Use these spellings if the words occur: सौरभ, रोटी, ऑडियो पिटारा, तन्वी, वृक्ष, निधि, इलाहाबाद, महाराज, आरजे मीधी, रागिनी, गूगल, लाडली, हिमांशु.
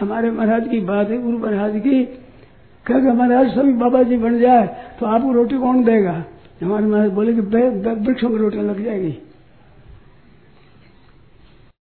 हमारे महाराज की बात है, गुरु महाराज की। कह महाराज सभी बाबा जी बन जाए तो आपको रोटी कौन देगा? हमारे महाराज बोले कि वृक्षों की रोटियां लग जाएगी।